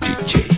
Get it.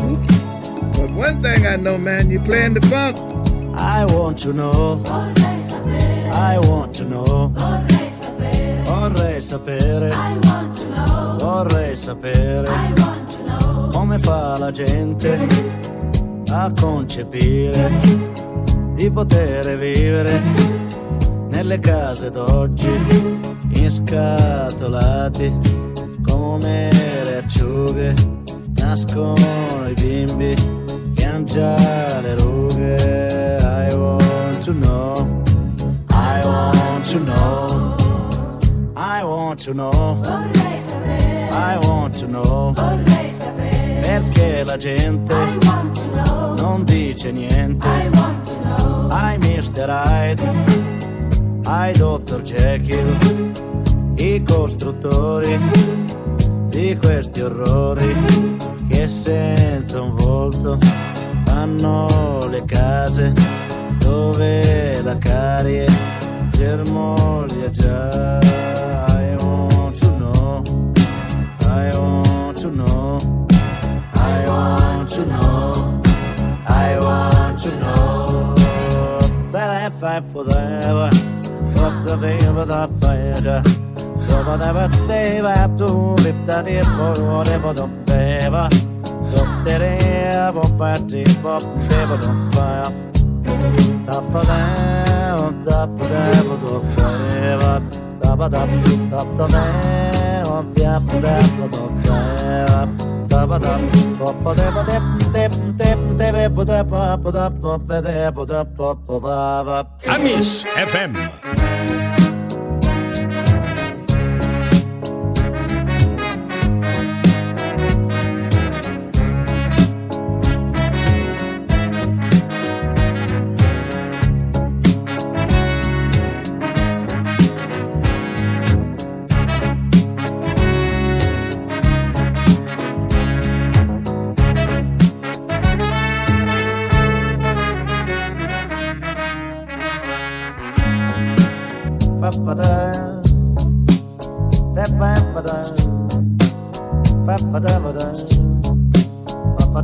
cool. But one thing I know, man, you're playing the funk. I want to know. I want to know. Vorrei sapere. I want to know. Vorrei sapere. I want to know. Come fa la gente a concepire di poter vivere nelle case d'oggi, inscatolati come le acciughe. Nascono i bimbi che han già le rughe. I want to know. I want to know. I want to know. I want to know. Perché la gente non dice niente. Ai Mr. Hyde, ai Dr. Jekyll, i costruttori di questi orrori che senza un volto fanno le case dove la carie germoglia già. I want to know. I want to know. I want to know. I want to know. That I fight forever. Of the favor that fire. So whatever they have to live that it forever don't ever. Don't they ever party pop never don't fire. Tough for them don't forever. Tough for them, tough for them don't forever. Amis FM.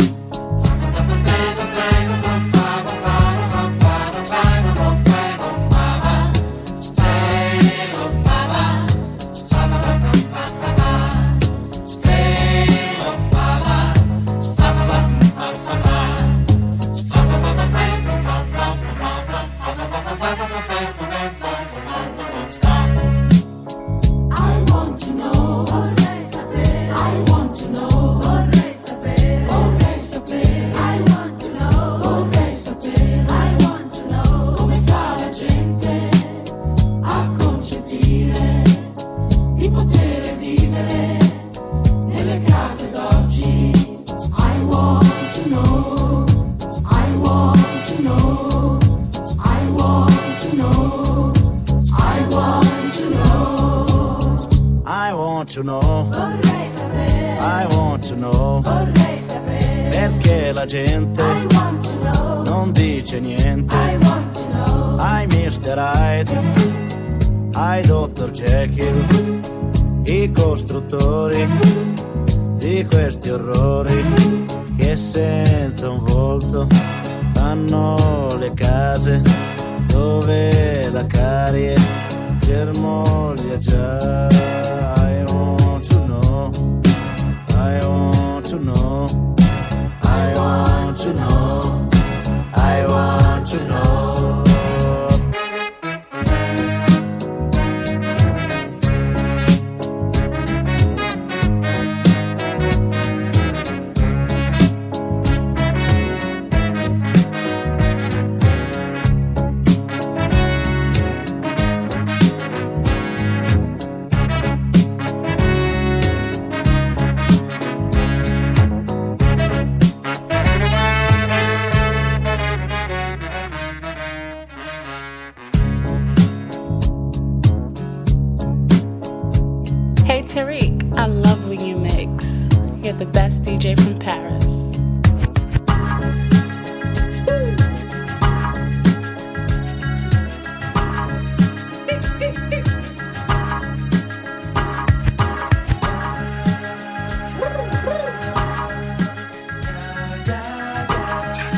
I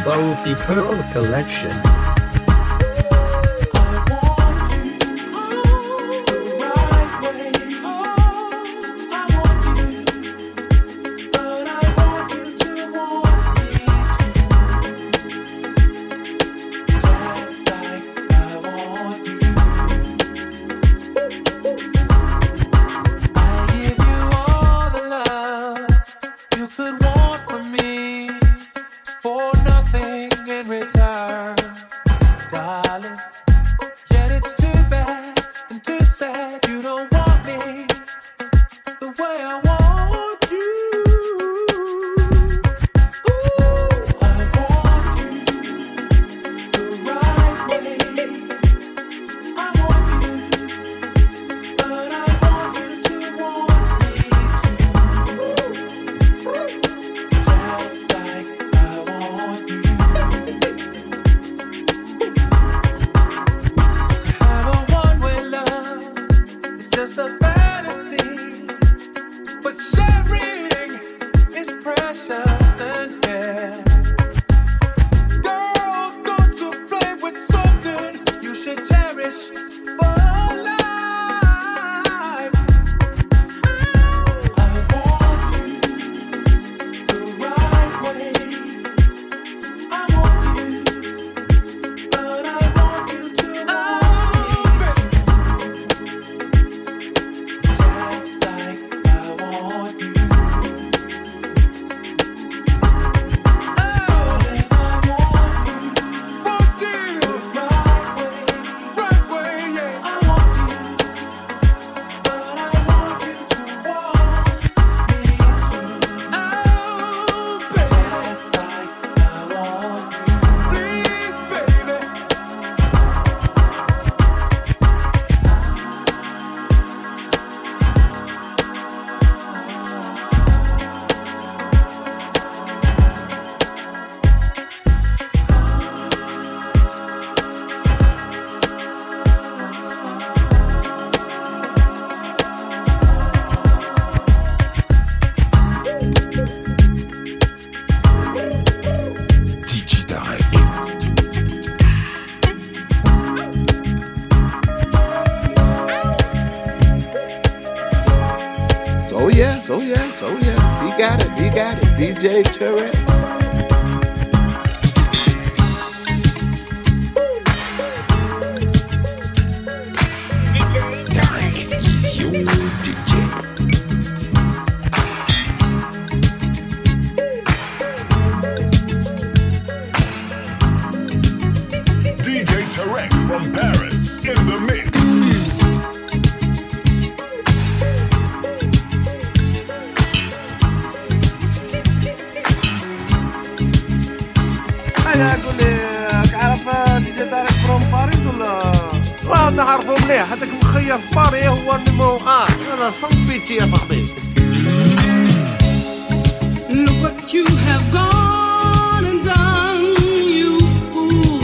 Funky Pearl collection. Oh yes, he got it, DJ Tarek. DJ Tarek from Paris in the mix. نعرفو مليح هذاك مخير في باري هو النمرو 1 انا صبيتي يا صاحبي. Look what you have gone and done, you fool.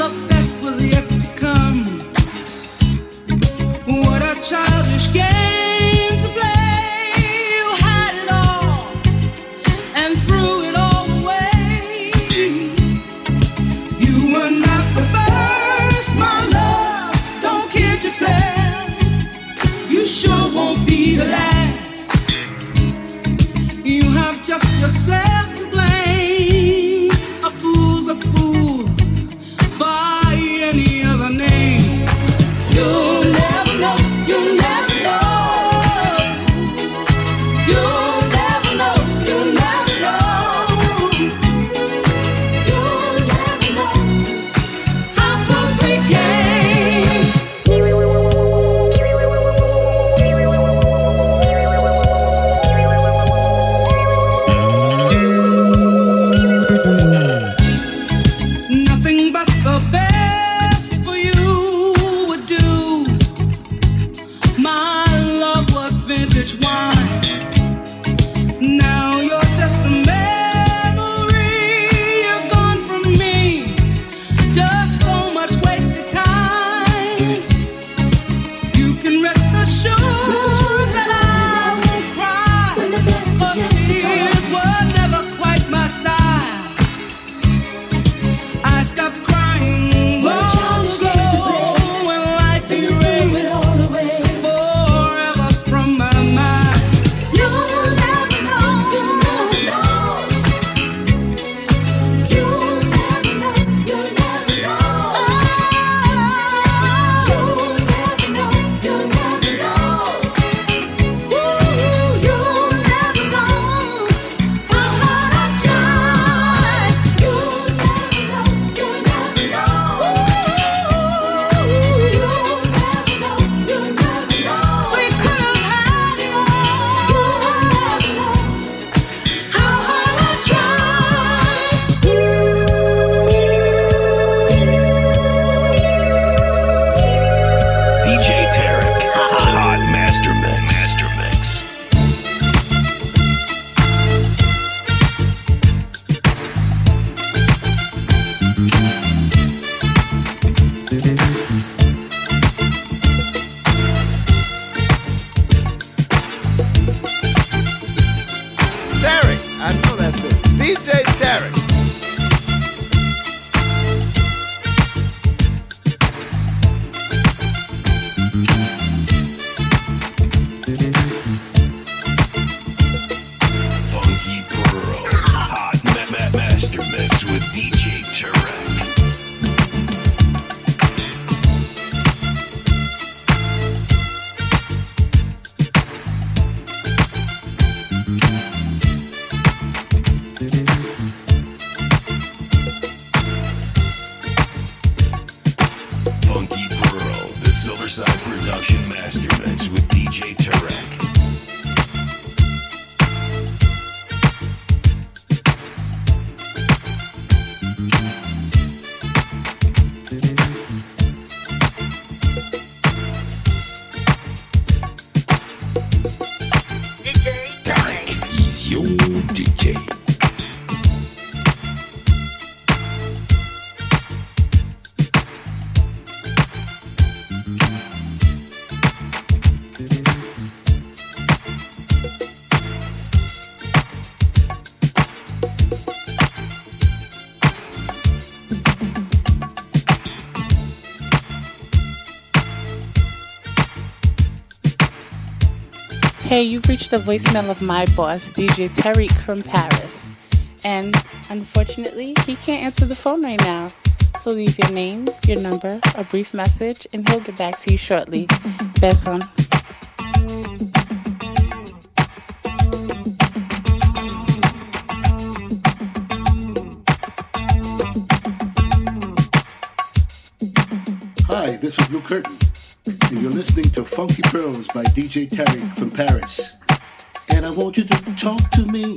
The best was yet to come. What a childish game to play. You had it all and threw it all away. You were not the first, my love. You sure won't be the last. You have just yourself. Tarek. Funky Pearl, hot master mix with DJ Tarek. Funky Pearl, the Silverside Production Master Mix with DJ Tarek. Tarek is your DJ. Hey, you've reached the voicemail of my boss, DJ Tarek from Paris. And unfortunately, he can't answer the phone right now. So leave your name, your number, a brief message, and he'll get back to you shortly. Besson. Hi, this is Blue Curtain. And you're listening to Funky Pearls by DJ Tarek from Paris. And I want you to talk to me.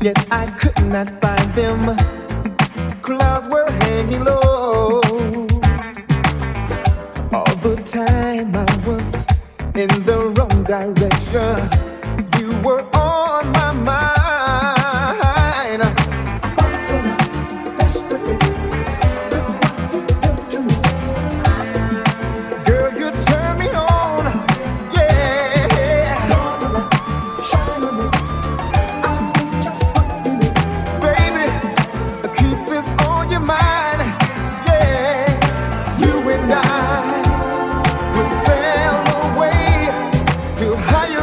Yet I could not find them. Clouds were hanging low. All the time I was in the wrong direction. You were on my mind. Fighting desperately. Look what you done to me. Girl, you turned me on. Yeah. Northern, shine on me.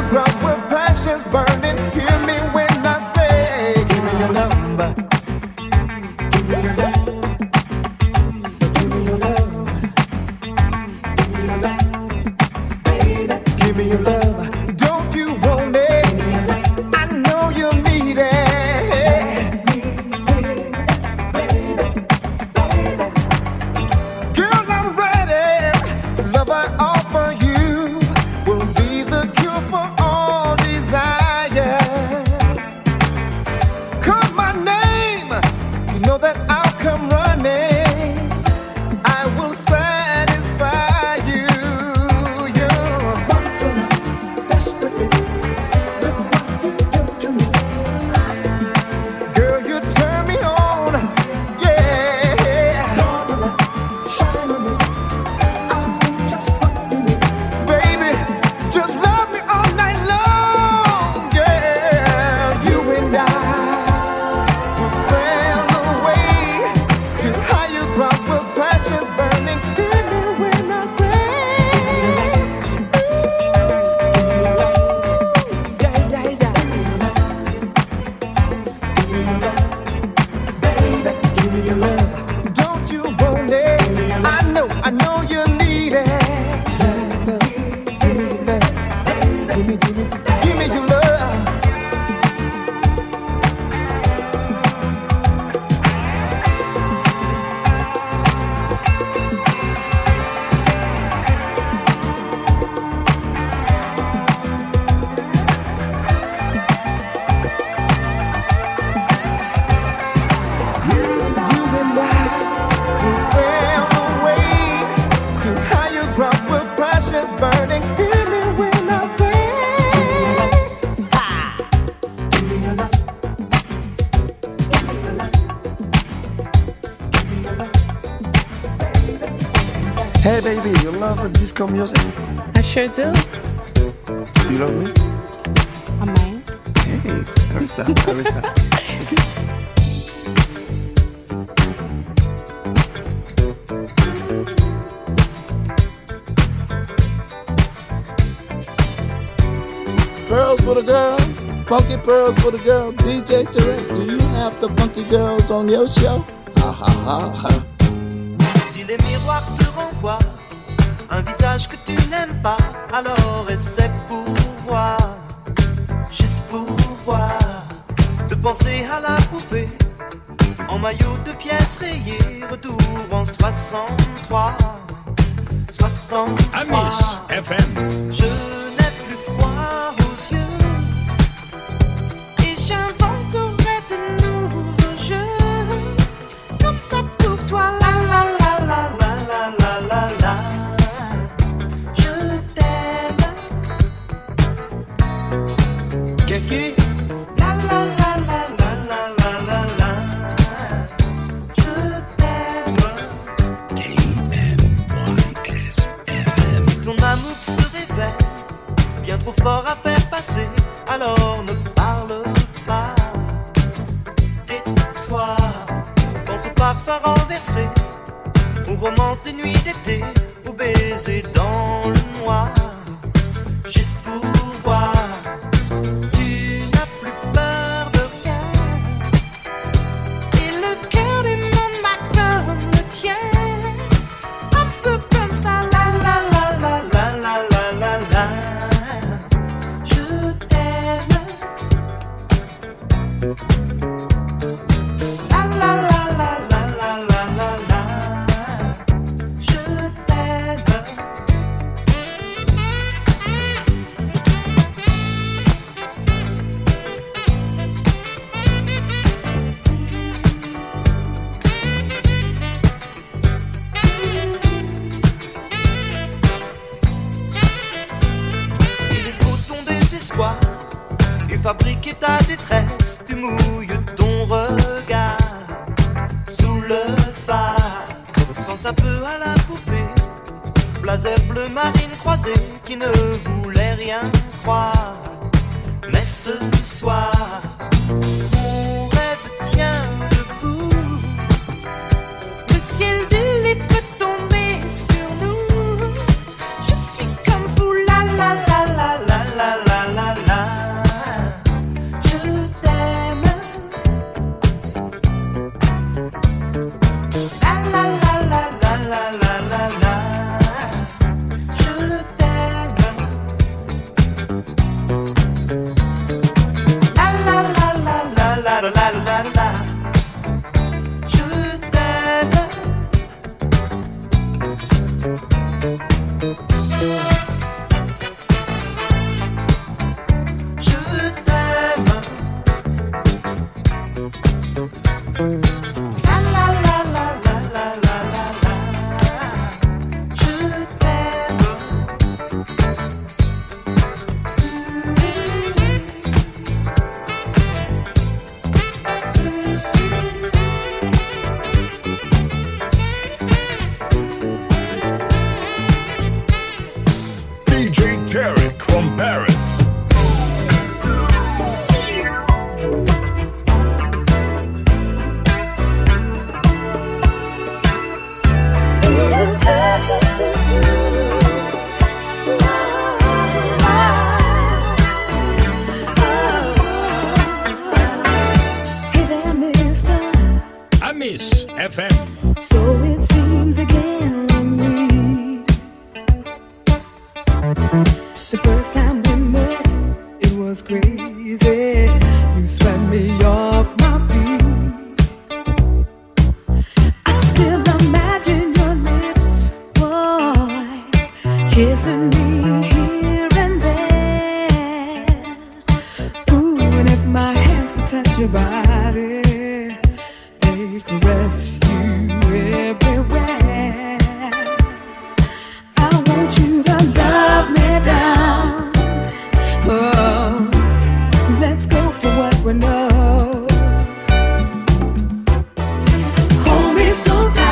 Ground Hey baby, your love for disco music? I sure do. You love me? I might. Hey, Arista. Pearls for the girls, funky pearls for the girls. DJ Tarek, do you have the funky girls on your show? Ha ha ha. Si les miroirs te renvoient un visage que tu n'aimes pas, alors essaie pour voir, juste pour voir, de penser à la poupée en maillot de pièces rayées, retour en 63, 63. Amis FM. Je fort à faire passer, alors ne parle pas. Tais-toi dans ce parfum renversé, aux romances des nuits d'été, aux baisers dans le noir, juste pour voir. Tu n'as plus peur de rien, et le cœur du monde bat comme le tien, un peu comme ça, la la la la la la la la la. Fabriquer ta détresse, tu mouilles ton regard sous le phare. Pense un peu à la poupée, blazer bleu marine croisée, qui ne voulait rien croire. Mais ce soir, mon rêve tient debout. Le ciel du lit peut tomber sur nous. Je suis comme vous, la la la la la la la la la. Tarek from Paris. Hey there, mister. Amis FM. So it seems again on me. The first time we met, it was crazy. You swept me off my feet. I still imagine your lips, boy, kissing me here and there. Ooh, and if my hands could touch your body, they'd caress you everywhere. I want you to love me down. I know. Hold me so tight.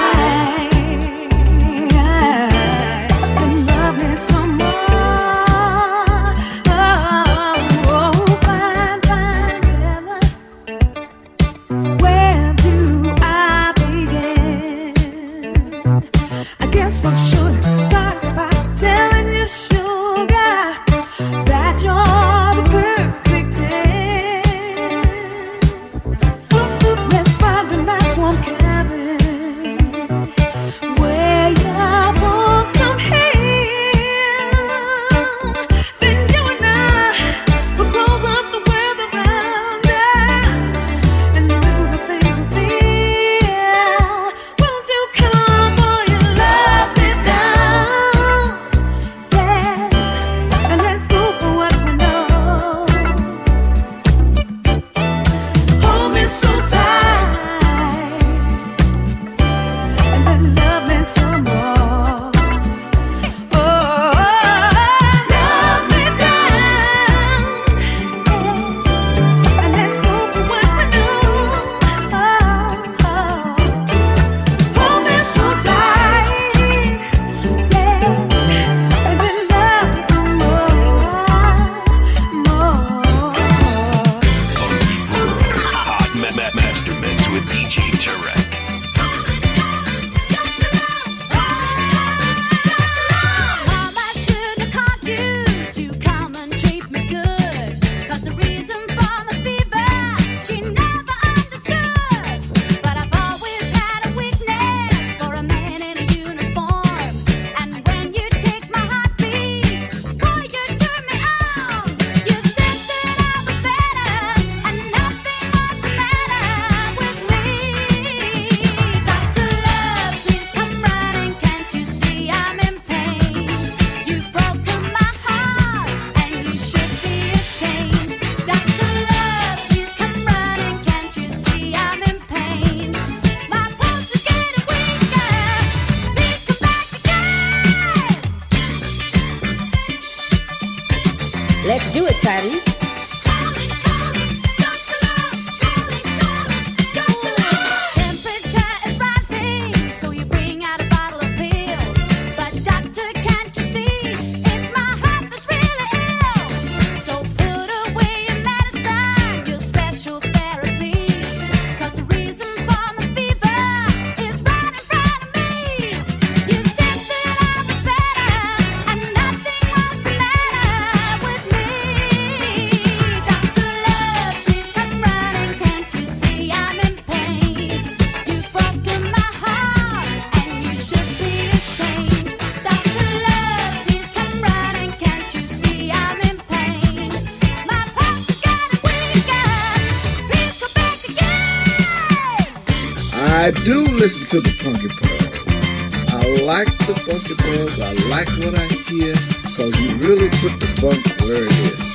I do listen to the Funky Pearls. I like the Funky Pearls. I like what I hear, because you really put the funk where it is.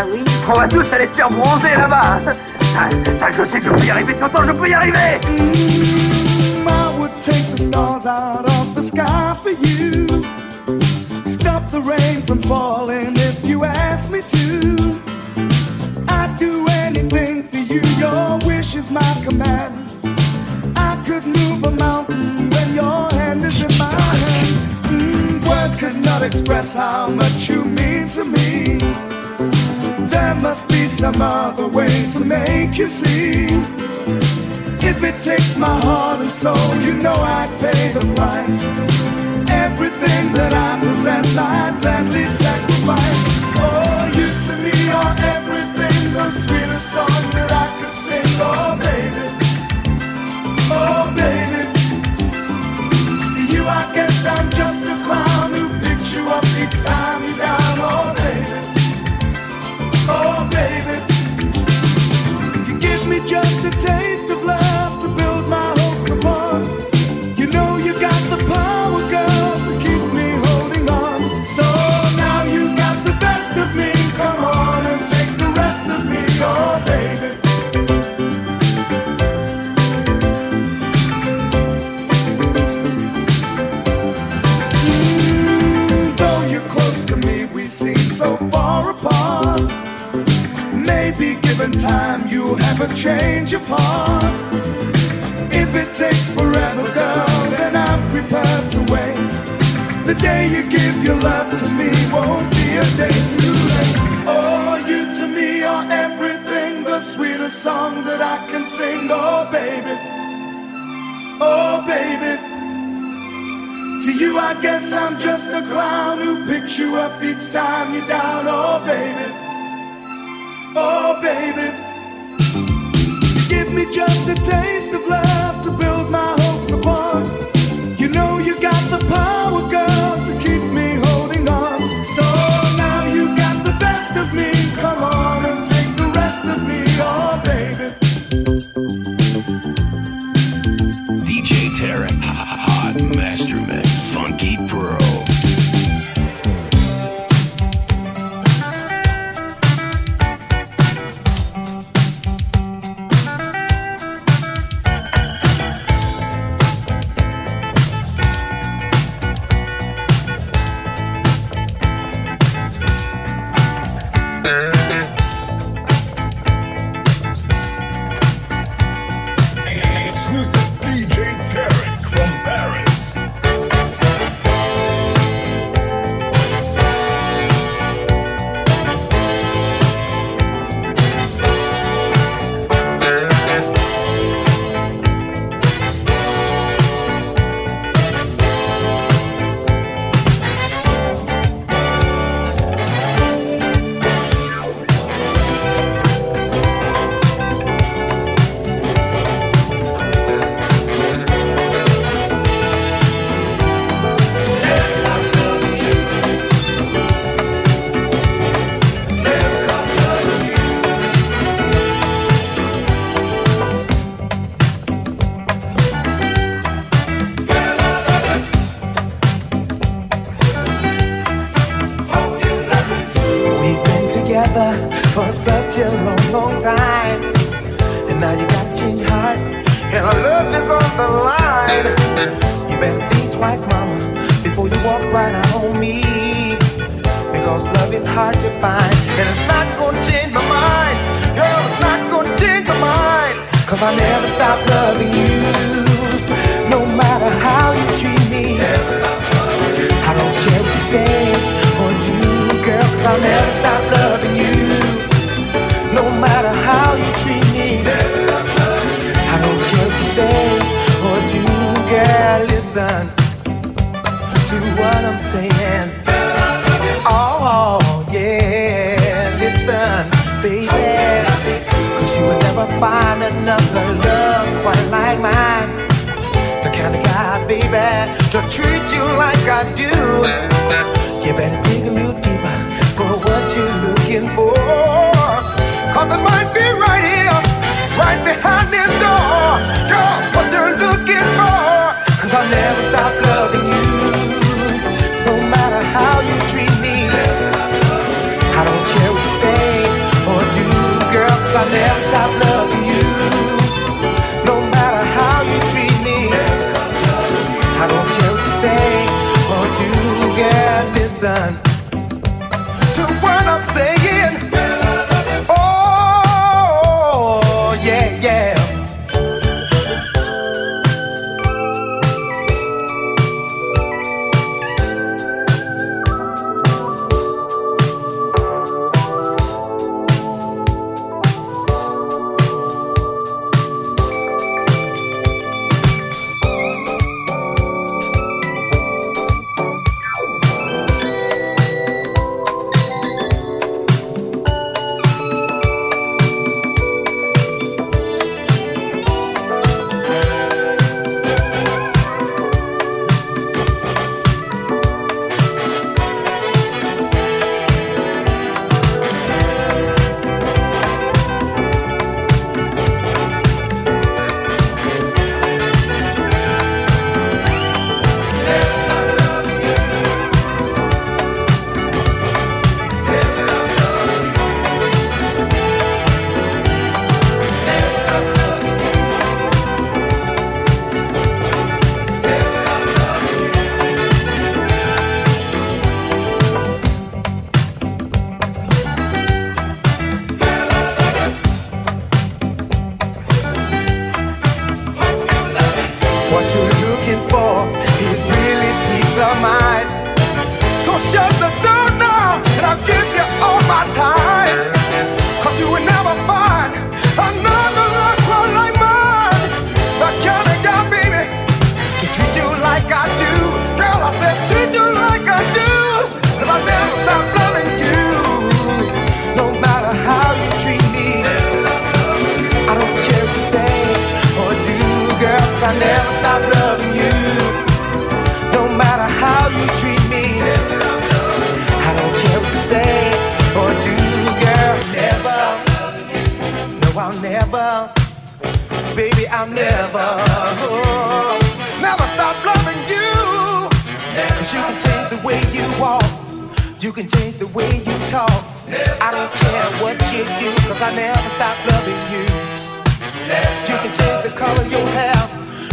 Allez se faire bronzer là-bas. Ça, je sais que je peux y arriver. De temps en temps, je peux y arriver. I would take the stars out of the sky for you. Stop the rain from falling if you ask me to. I'd do anything for you. Your wish is my command. I could move a mountain when your hand is in my hand. Words cannot express how much you mean to me. There must be some other way to make you see. If it takes my heart and soul, you know I'd pay the price. Everything that I possess, I'd gladly sacrifice. Oh, you to me are everything, the sweetest song that I could sing. Oh, baby, oh, baby. To you, I guess I'm just a clown who picks you up each time you're down. Oh, baby. Oh, baby, you give me just a taste of love to build Maybe given time you'll have a change of heart. If it takes forever, girl, then I'm prepared to wait. The day you give your love to me won't be a day too late. Oh, you to me are everything, the sweetest song that I can sing. Oh, baby, oh, baby. To you I guess I'm just a clown who picks you up each time you're down. Oh, baby, oh baby, you give me just a taste of love to build my hopes upon. You know you got the power, girl, to keep me holding on. So now you got the best of me, come on and take the rest of me, oh baby. DJ Tarek, hot master mix, Funky Pearl. Done. I'll never, baby, I'll never, oh, never stop loving you. Never. You can change the way you walk, you can change the way you talk. Never. I don't care what you do, 'cause I never stop loving you. Never. You can change the color of your hair,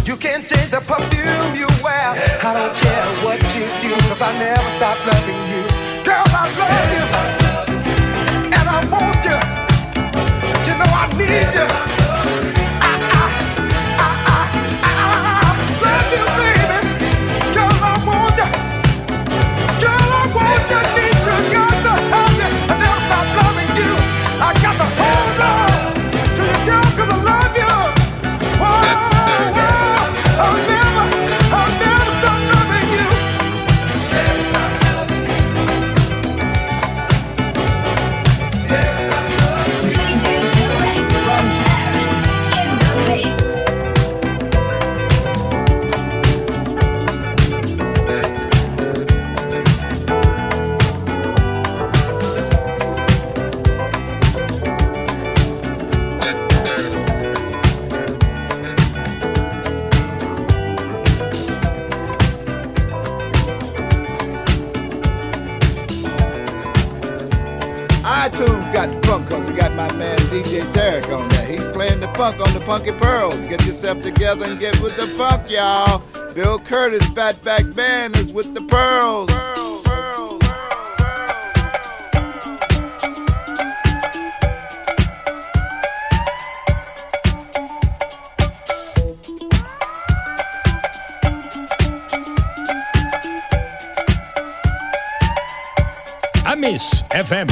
you can't change the perfume you wear. I don't care what you do, 'cause I never stop loving you. Girl, I love you, and I want you. You know I need you. I love you, baby. Girl, I want you. Girl, I want you, need you. Got to help you. I never stop loving you. I got to hold on to you, girl, 'cause I love you. DJ Tarek on that. He's playing the funk on the Funky Pearls. Get yourself together and get with the funk, y'all. Bill Curtis, Fatback Band is with the Pearls. Amis FM.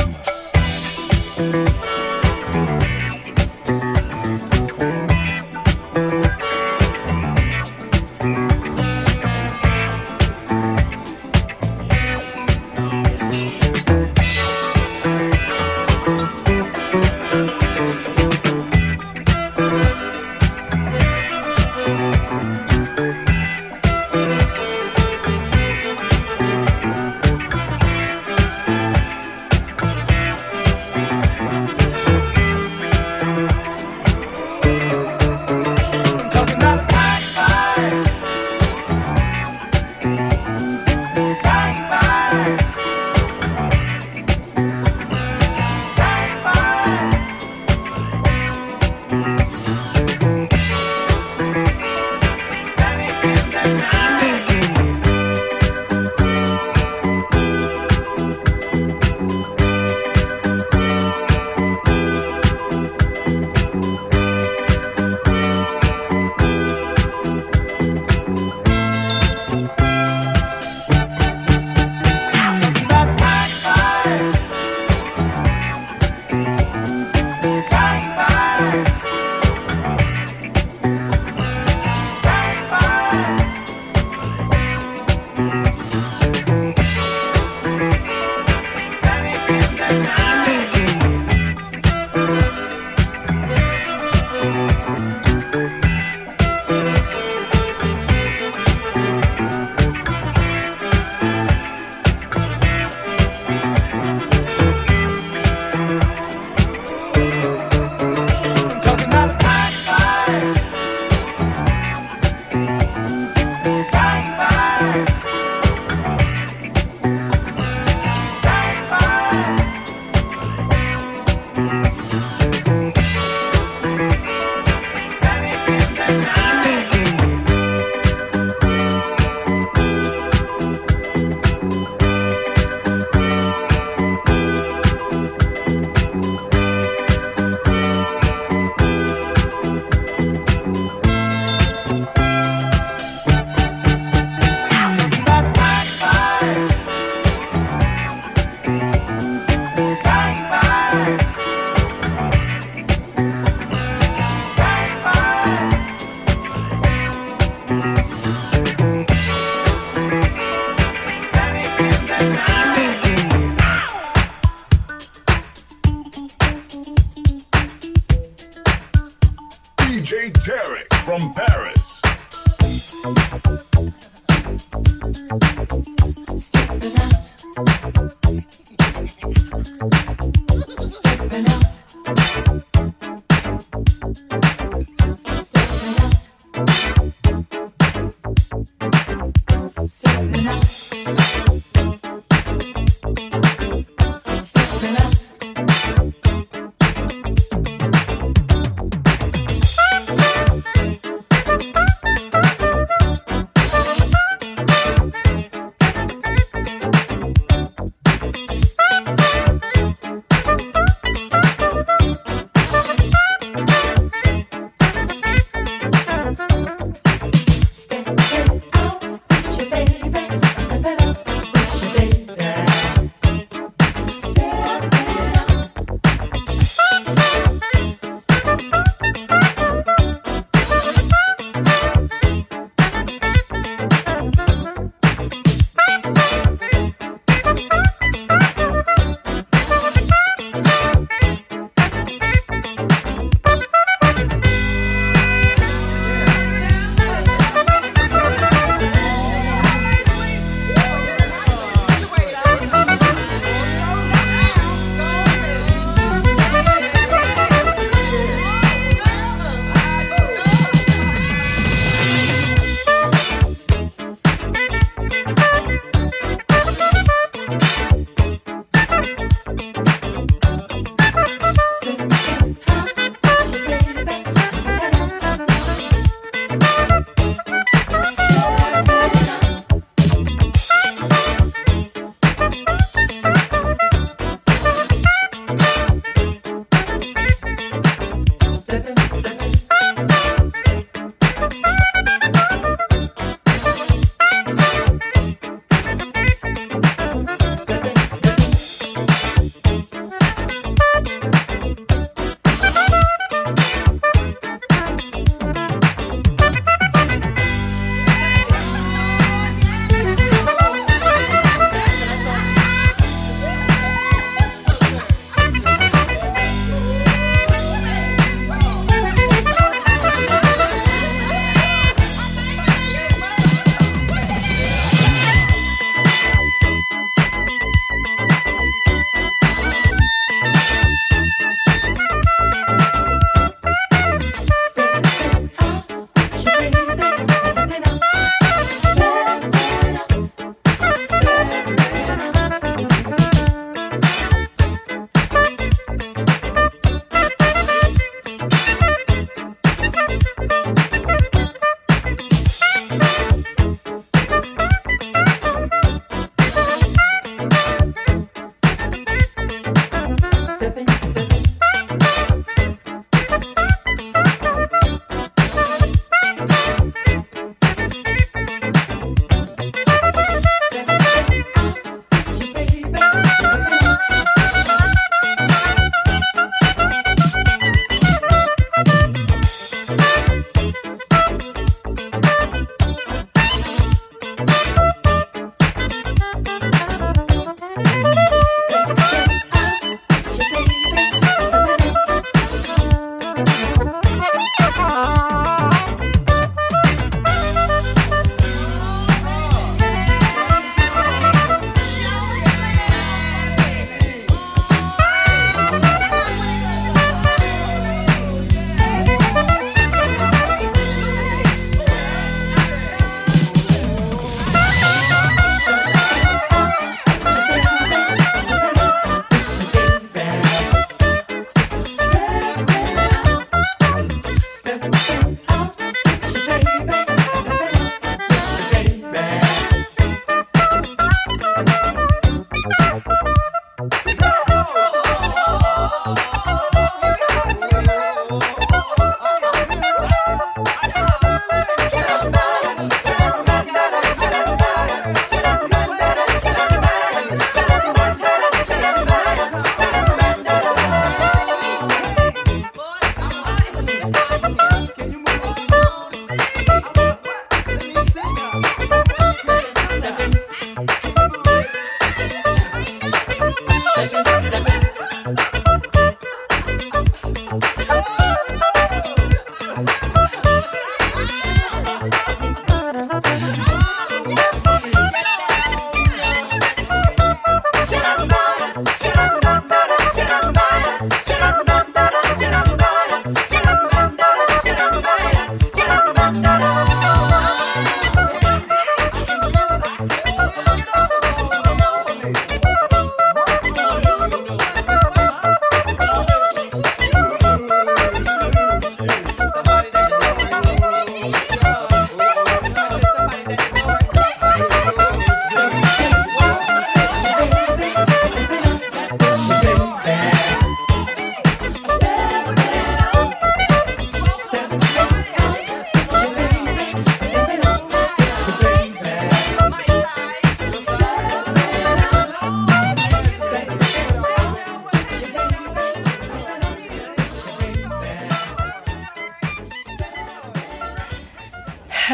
Stepping out.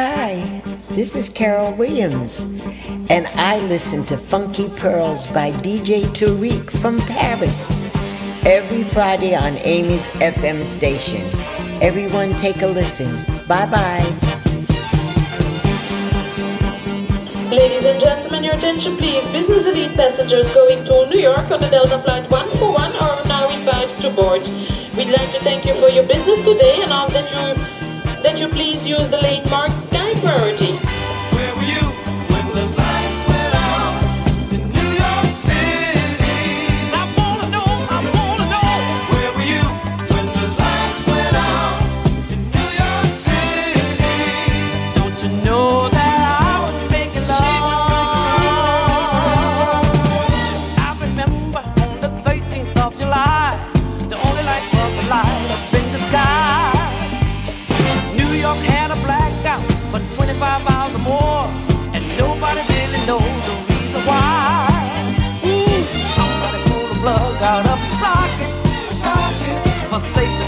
Hi, this is Carol Williams, and I listen to Funky Pearls by DJ Tarek from Paris every Friday on Amis FM station. Everyone take a listen. Bye-bye. Ladies and gentlemen, your attention please. Business elite passengers going to New York on the Delta Flight 141 are now invited to board. We'd like to thank you for your business today and ask that you please use the lane marked Sky Priority. Where were you when the lights went out in New York City? I wanna know. Where were you when the lights went out in New York City? Don't you know that?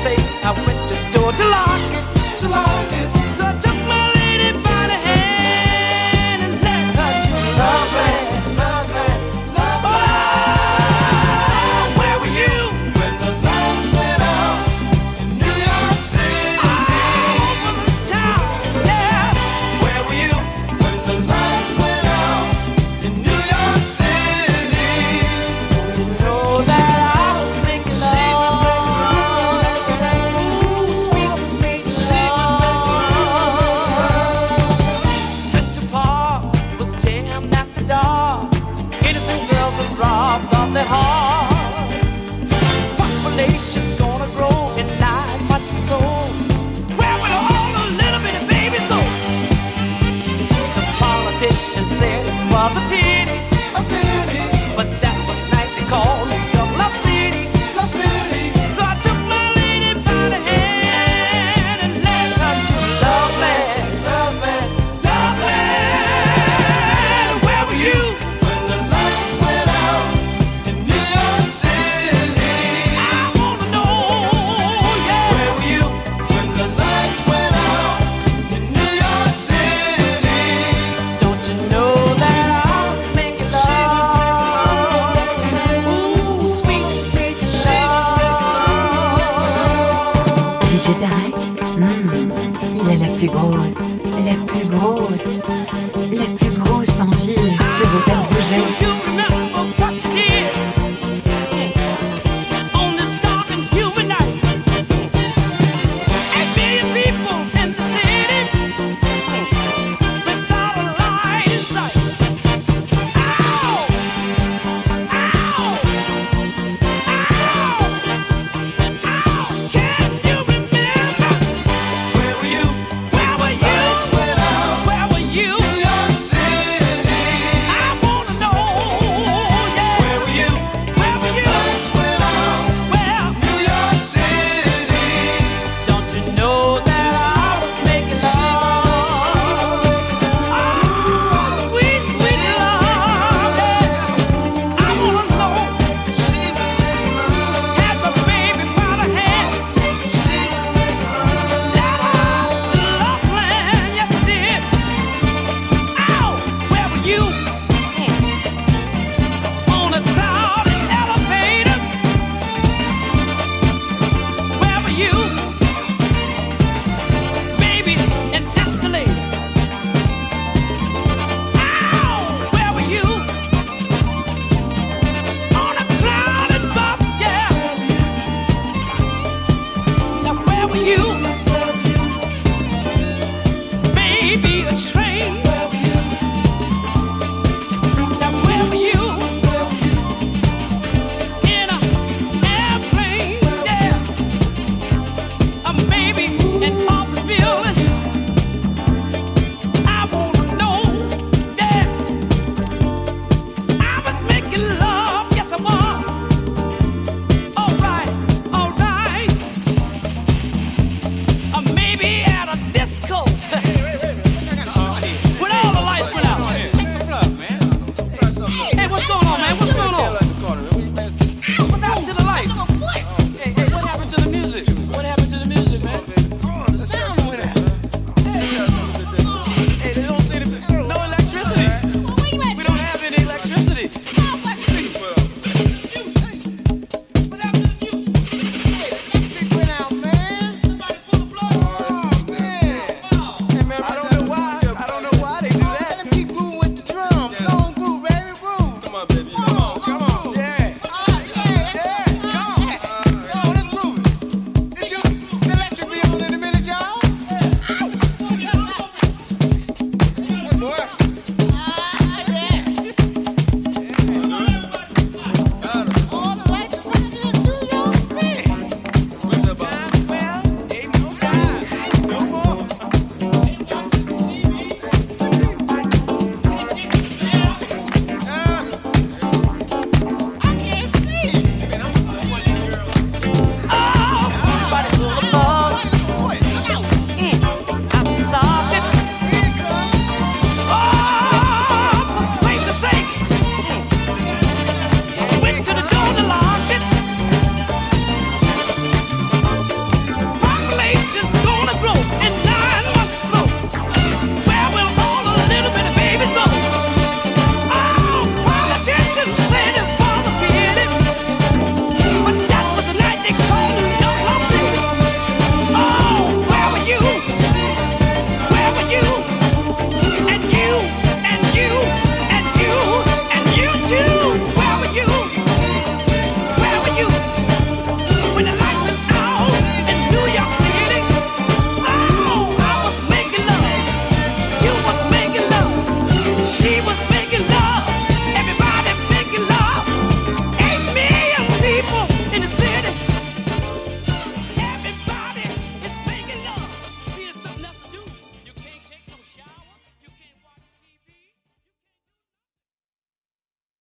Say I went to door to lock it. So I took my lady by the hand and led her to Loveland. Oh, where were you when the lights went out in New York City? Oh, over the town, yeah. Where were you when the lights went out in New York City? Don't you know that? Said it was a pity, but that was the night they called New York Love City. So I took my lady by the hand and led her to Loveland. Where were you when the lights went out in New York City? I wanna know, yeah. Where were you when the lights went out in New York City? DJ Tarek, il a la plus grosse,